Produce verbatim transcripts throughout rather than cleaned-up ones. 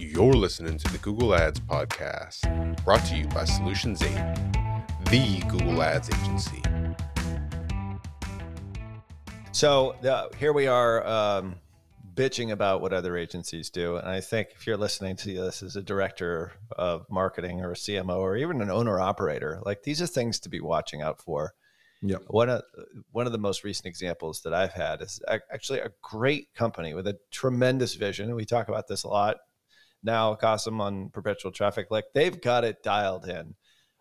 You're listening to the Google Ads podcast, brought to you by Solutions eight, the Google Ads agency. So uh, here we are um, bitching about what other agencies do. And I think if you're listening to this as a director of marketing or a C M O or even an owner operator, like these are things to be watching out for. Yeah. One of, one of the most recent examples that I've had is actually a great company with a tremendous vision. And we talk about this a lot now, Gossam on Perpetual Traffic, like they've got it dialed in,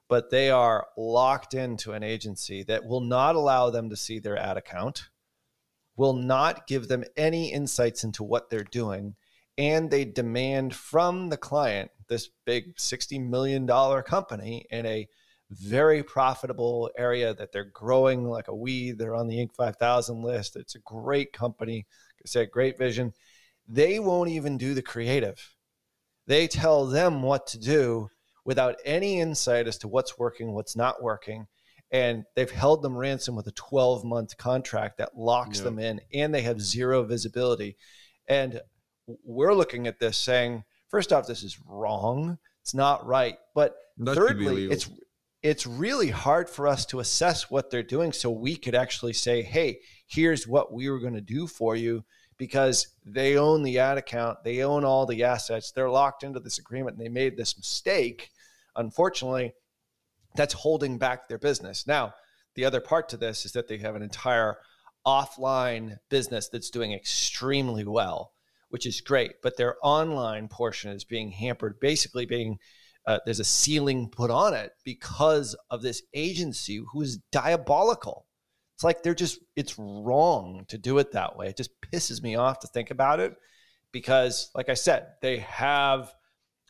but they are locked into an agency that will not allow them to see their ad account, will not give them any insights into what they're doing. And they demand from the client, this big sixty million dollars company in a very profitable area that they're growing like a weed. They're on the Inc five thousand list. It's a great company. Like I said, great vision. They won't even do the creative. They tell them what to do without any insight as to what's working, what's not working. And they've held them ransom with a twelve month contract that locks yeah. them in, and they have zero visibility. And we're looking at this saying, first off, this is wrong. It's not right. But that thirdly, it's it's really hard for us to assess what they're doing. So we could actually say, hey, here's what we were going to do for you, because they own the ad account. They own all the assets. They're locked into this agreement and they made this mistake. Unfortunately, that's holding back their business. Now, the other part to this is that they have an entire offline business that's doing extremely well, which is great, but their online portion is being hampered, basically being Uh, there's a ceiling put on it because of this agency who is diabolical. It's like they're just, it's wrong to do it that way. It just pisses me off to think about it because, like I said, they have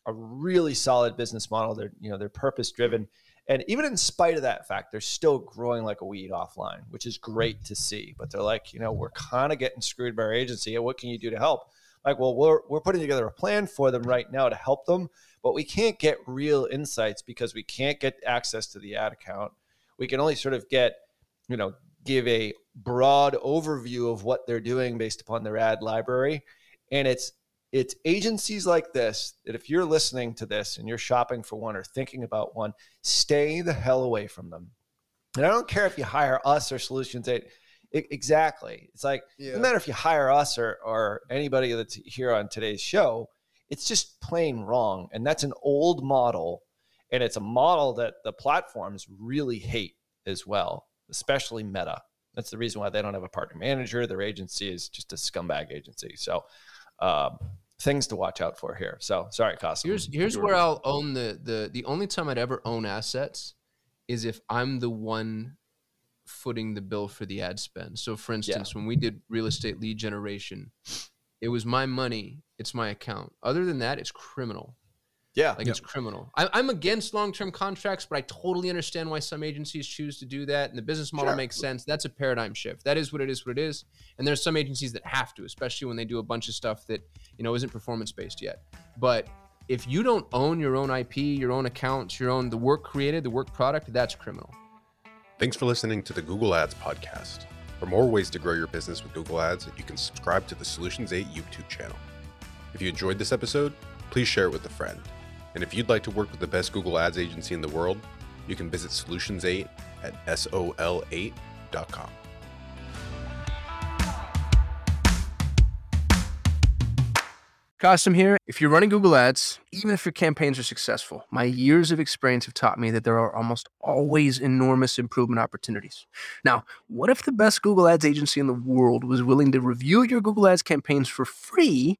a really solid business model. They're, you know, they're purpose driven. And even in spite of that fact, they're still growing like a weed offline, which is great to see. But they're like, you know, we're kind of getting screwed by our agency. And what can you do to help? Like, well, we're we're putting together a plan for them right now to help them, but we can't get real insights because we can't get access to the ad account. We can only sort of get, you know, give a broad overview of what they're doing based upon their ad library. And it's it's agencies like this that if you're listening to this and you're shopping for one or thinking about one, stay the hell away from them. And I don't care if you hire us or Solutions eight. Exactly. It's like, yeah. no matter if you hire us or, or anybody that's here on today's show, it's just plain wrong. And that's an old model. And it's a model that the platforms really hate as well, especially Meta. That's the reason why they don't have a partner manager. Their agency is just a scumbag agency. So um, things to watch out for here. So sorry, Kasim. Here's, here's where I'll own the, the, the only time I'd ever own assets is if I'm the one footing the bill for the ad spend. So for instance, yeah. when we did real estate lead generation, it was my money. It's my account. Other than that, it's criminal. Yeah. Like yeah. it's criminal. I, I'm against long-term contracts, but I totally understand why some agencies choose to do that. And the business model sure. makes sense. That's a paradigm shift. That is what it is, what it is. And there's some agencies that have to, especially when they do a bunch of stuff that, you know, isn't performance-based yet. But if you don't own your own I P, your own accounts, your own, the work created, the work product, that's criminal. Thanks for listening to the Google Ads podcast. For more ways to grow your business with Google Ads, you can subscribe to the Solutions eight YouTube channel. If you enjoyed this episode, please share it with a friend. And if you'd like to work with the best Google Ads agency in the world, you can visit Solutions eight at S O L eight dot com. Kasim here. If you're running Google Ads, even if your campaigns are successful, my years of experience have taught me that there are almost always enormous improvement opportunities. Now, what if the best Google Ads agency in the world was willing to review your Google Ads campaigns for free